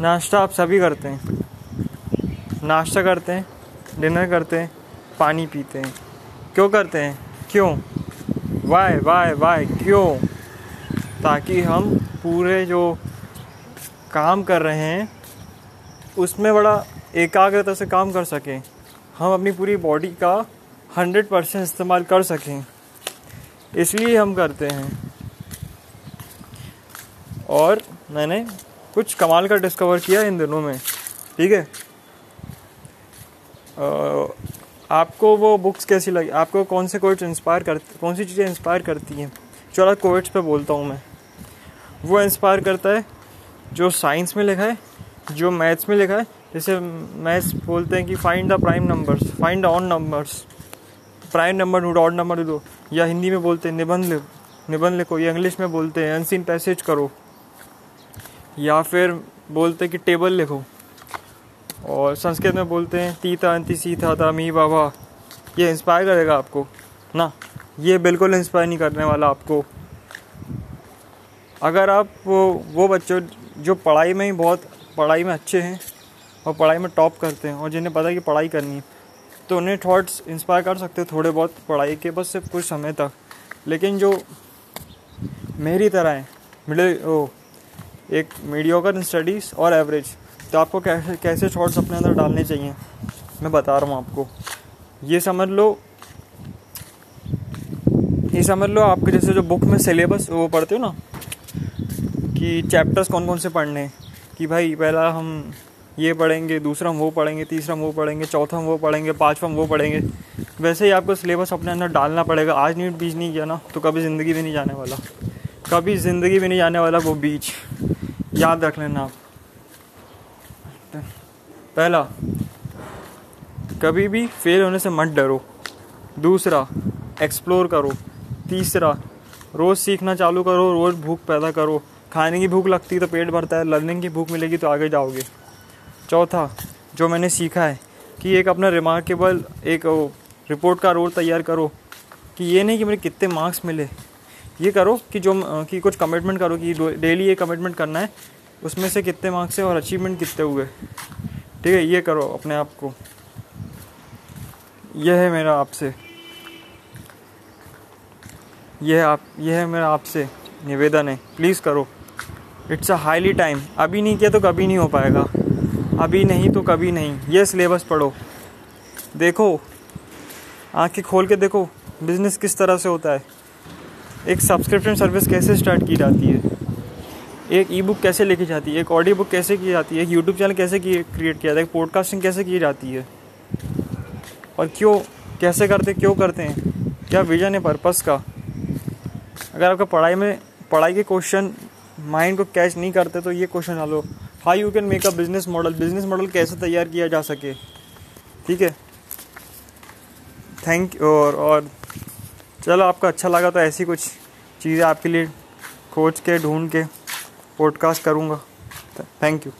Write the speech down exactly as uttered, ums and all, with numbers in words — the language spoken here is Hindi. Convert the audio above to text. नाश्ता आप सभी करते हैं, नाश्ता करते हैं, डिनर करते हैं, पानी पीते हैं। क्यों करते हैं? क्यों? वाई वाई वाई क्यों? ताकि हम पूरे जो काम कर रहे हैं उसमें बड़ा एकाग्रता से काम कर सकें, हम अपनी पूरी बॉडी का हंड्रेड परसेंट इस्तेमाल कर सकें, इसलिए हम करते हैं। और मैंने कुछ कमाल का डिस्कवर किया इन दिनों में, ठीक है। आपको वो बुक्स कैसी लगी? आपको कौन से कोट्स इंस्पायर कर कौन सी चीज़ें इंस्पायर करती हैं? चलो कोट्स पे बोलता हूँ मैं। वो इंस्पायर करता है जो साइंस में लिखा है, जो मैथ्स में लिखा है। जैसे मैथ्स बोलते हैं कि find the prime numbers, find the odd numbers, prime number ढूंढो, ऑड नंबर ढूंढो। या हिंदी में बोलते हैं निबंध लिखो, निबंध लिखो। या इंग्लिश में बोलते हैं अनसीन पैसेज करो। या फिर बोलते हैं कि टेबल लिखो। और संस्कृत में बोलते हैं तीता अंति सीता था मी बाबा। ये इंस्पायर करेगा आपको ना? ये बिल्कुल इंस्पायर नहीं करने वाला आपको। अगर आप वो, वो बच्चों जो पढ़ाई में ही बहुत पढ़ाई में अच्छे हैं और पढ़ाई में टॉप करते हैं और जिन्हें पता है कि पढ़ाई करनी है, तो उन्हें थॉट्स इंस्पायर कर सकते हैं थोड़े बहुत पढ़ाई के, बस सिर्फ कुछ समय तक। लेकिन जो मेरी तरह है, मिडिल ओ एक मीडियोकर स्टडीज़ और एवरेज, तो आपको कैसे कैसे थॉट्स अपने अंदर डालने चाहिए मैं बता रहा हूँ आपको। ये समझ लो ये समझ लो आपके जैसे जो बुक में सिलेबस वो पढ़ते हो ना, कि चैप्टर्स कौन कौन से पढ़ने हैं, कि भाई पहला हम ये पढ़ेंगे, दूसरा हम वो पढ़ेंगे, तीसरा हम वो पढ़ेंगे, चौथा हम वो पढ़ेंगे, पाँचवा हम वो पढ़ेंगे। वैसे ही आपको सिलेबस अपने अंदर डालना पड़ेगा। आज नहीं बीज नहीं किया ना तो कभी ज़िंदगी भी नहीं जाने वाला, कभी ज़िंदगी भी नहीं जाने वाला वो बीज, याद रख लेना आप। पहला, कभी भी फेल होने से मत डरो। दूसरा, एक्सप्लोर करो। तीसरा, रोज़ सीखना चालू करो, रोज़ भूख पैदा करो। खाने की भूख लगती है तो पेट भरता है, लर्निंग की भूख मिलेगी तो आगे जाओगे। चौथा, जो मैंने सीखा है कि एक अपना रिमार्केबल एक रिपोर्ट का रोल तैयार करो, कि ये नहीं कि मेरे कितने मार्क्स मिले, ये करो कि जो कि कुछ कमिटमेंट करो कि डेली ये कमिटमेंट करना है, उसमें से कितने मार्क्स है और अचीवमेंट कितने हुए, ठीक है। ये करो अपने आप को। यह है मेरा आपसे यह आप यह है मेरा आपसे निवेदन है, प्लीज़ करो। It's a highly time. अभी नहीं किया तो कभी नहीं हो पाएगा, अभी नहीं तो कभी नहीं। यह सिलेबस पढ़ो, देखो, आंखें खोल के देखो बिज़नेस किस तरह से होता है, एक सब्सक्रिप्शन सर्विस कैसे स्टार्ट की जाती है, एक ई बुक कैसे लिखी जाती है, एक ऑडियो बुक कैसे की जाती है, एक यूट्यूब चैनल कैसे क्रिएट किया जाता है, एक पॉडकास्टिंग कैसे की जाती है, और क्यों कैसे करते क्यों करते हैं, क्या विजन है पर्पस का। अगर आपका पढ़ाई में पढ़ाई के क्वेश्चन माइंड को कैच नहीं करते तो ये क्वेश्चन डालो, how you can make a business model, business model कैसे तैयार किया जा सके, ठीक है। Thank you. और, और चलो आपको अच्छा लगा तो ऐसी कुछ चीज़ें आपके लिए खोज के ढूंढ के पॉडकास्ट करूँगा। Thank you.